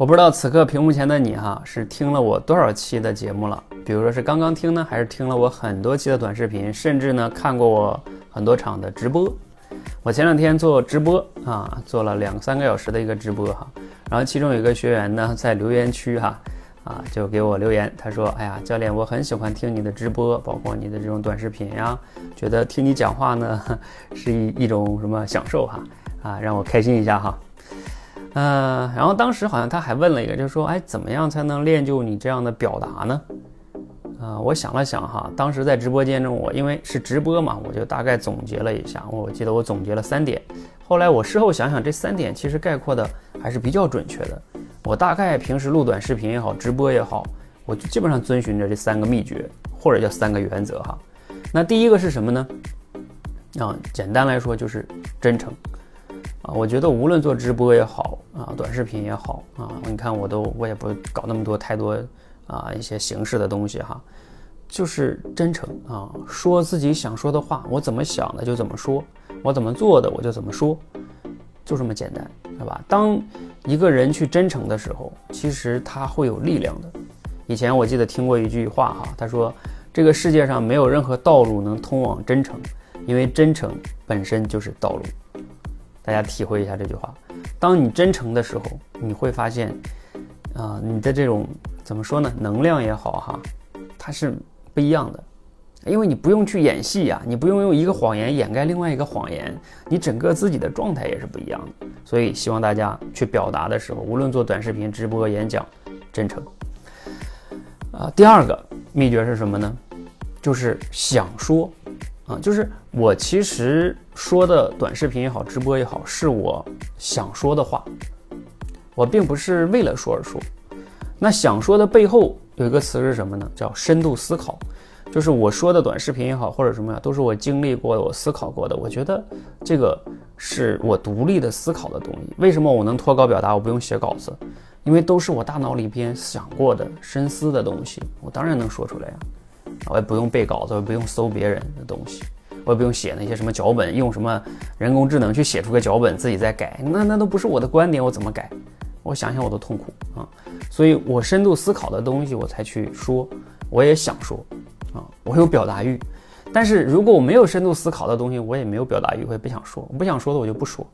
我不知道此刻屏幕前的你是听了我多少期的节目了，比如说是刚刚听呢，还是听了我很多期的短视频，甚至呢看过我很多场的直播。我前两天做直播做了2-3个小时的一个直播然后其中有一个学员呢在留言区就给我留言，他说哎呀教练，我很喜欢听你的直播，包括你的这种短视频觉得听你讲话呢是一种什么享受让我开心一下然后当时好像他还问了一个，就是说怎么样才能练就你这样的表达呢？我想了想当时在直播间中，我因为是直播嘛，我就大概总结了一下，我记得我总结了3点，后来我事后想想，这3点其实概括的还是比较准确的。我大概平时录短视频也好，直播也好，我就基本上遵循着这3个秘诀，或者叫3个原则那第一个是什么呢？简单来说就是真诚。我觉得无论做直播也好短视频也好你看我也不搞那么多太多一些形式的东西就是真诚说自己想说的话，我怎么想的就怎么说，我怎么做的我就怎么说，就这么简单，对吧？当一个人去真诚的时候，其实他会有力量的。以前我记得听过一句话他说这个世界上没有任何道路能通往真诚，因为真诚本身就是道路。大家体会一下这句话，当你真诚的时候，你会发现你的这种怎么说呢，能量也好它是不一样的。因为你不用去演戏你不用用一个谎言掩盖另外一个谎言，你整个自己的状态也是不一样的。所以希望大家去表达的时候，无论做短视频、直播、演讲，真诚第二个秘诀是什么呢？就是想说就是我其实说的短视频也好，直播也好，是我想说的话，我并不是为了说而说。那想说的背后有一个词是什么呢？叫深度思考。就是我说的短视频也好，或者什么都是我经历过的，我思考过的，我觉得这个是我独立的思考的东西。为什么我能脱稿表达，我不用写稿子？因为都是我大脑里边想过的、深思的东西，我当然能说出来我也不用背稿子，我也不用搜别人的东西，我也不用写那些什么脚本，用什么人工智能去写出个脚本自己再改，那都不是我的观点，我怎么改？我想想我都痛苦所以我深度思考的东西我才去说，我也想说我有表达欲。但是如果我没有深度思考的东西，我也没有表达欲，我也不想说，我不想说的我就不说。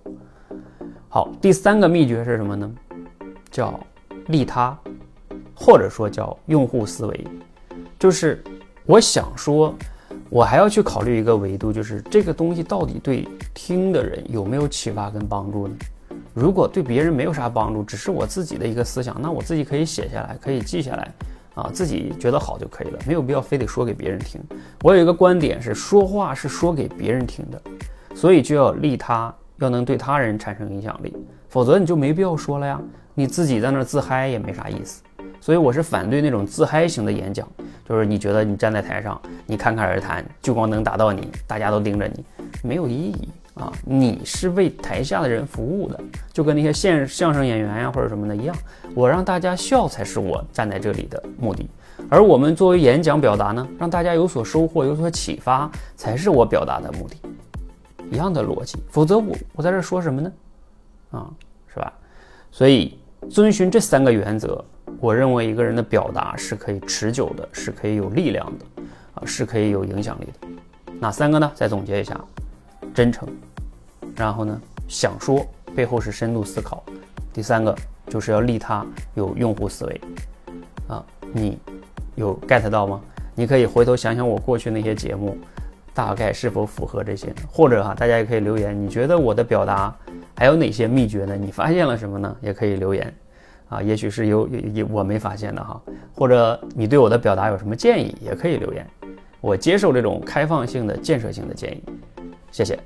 好，第3个秘诀是什么呢？叫利他，或者说叫用户思维。就是我想说，我还要去考虑一个维度，就是这个东西到底对听的人有没有启发跟帮助呢？如果对别人没有啥帮助，只是我自己的一个思想，那我自己可以写下来，可以记下来自己觉得好就可以了，没有必要非得说给别人听。我有一个观点是，说话是说给别人听的，所以就要利他，要能对他人产生影响力，否则你就没必要说了呀，你自己在那自嗨也没啥意思。所以我是反对那种自嗨型的演讲，就是你觉得你站在台上，你侃侃而谈，聚光灯打到你，大家都盯着你，没有意义你是为台下的人服务的，就跟那些相声演员或者什么的一样，我让大家笑才是我站在这里的目的。而我们作为演讲表达呢，让大家有所收获、有所启发，才是我表达的目的，一样的逻辑。否则我在这说什么呢？是吧？所以遵循这3个原则。我认为一个人的表达是可以持久的，是可以有力量的是可以有影响力的。哪3个呢？再总结一下：真诚，然后呢想说，背后是深度思考，第3个就是要利他，有用户思维你有 get 到吗？你可以回头想想我过去那些节目大概是否符合这些，或者大家也可以留言，你觉得我的表达还有哪些秘诀呢？你发现了什么呢？也可以留言也许是我没发现的或者你对我的表达有什么建议，也可以留言。我接受这种开放性的、建设性的建议。谢谢。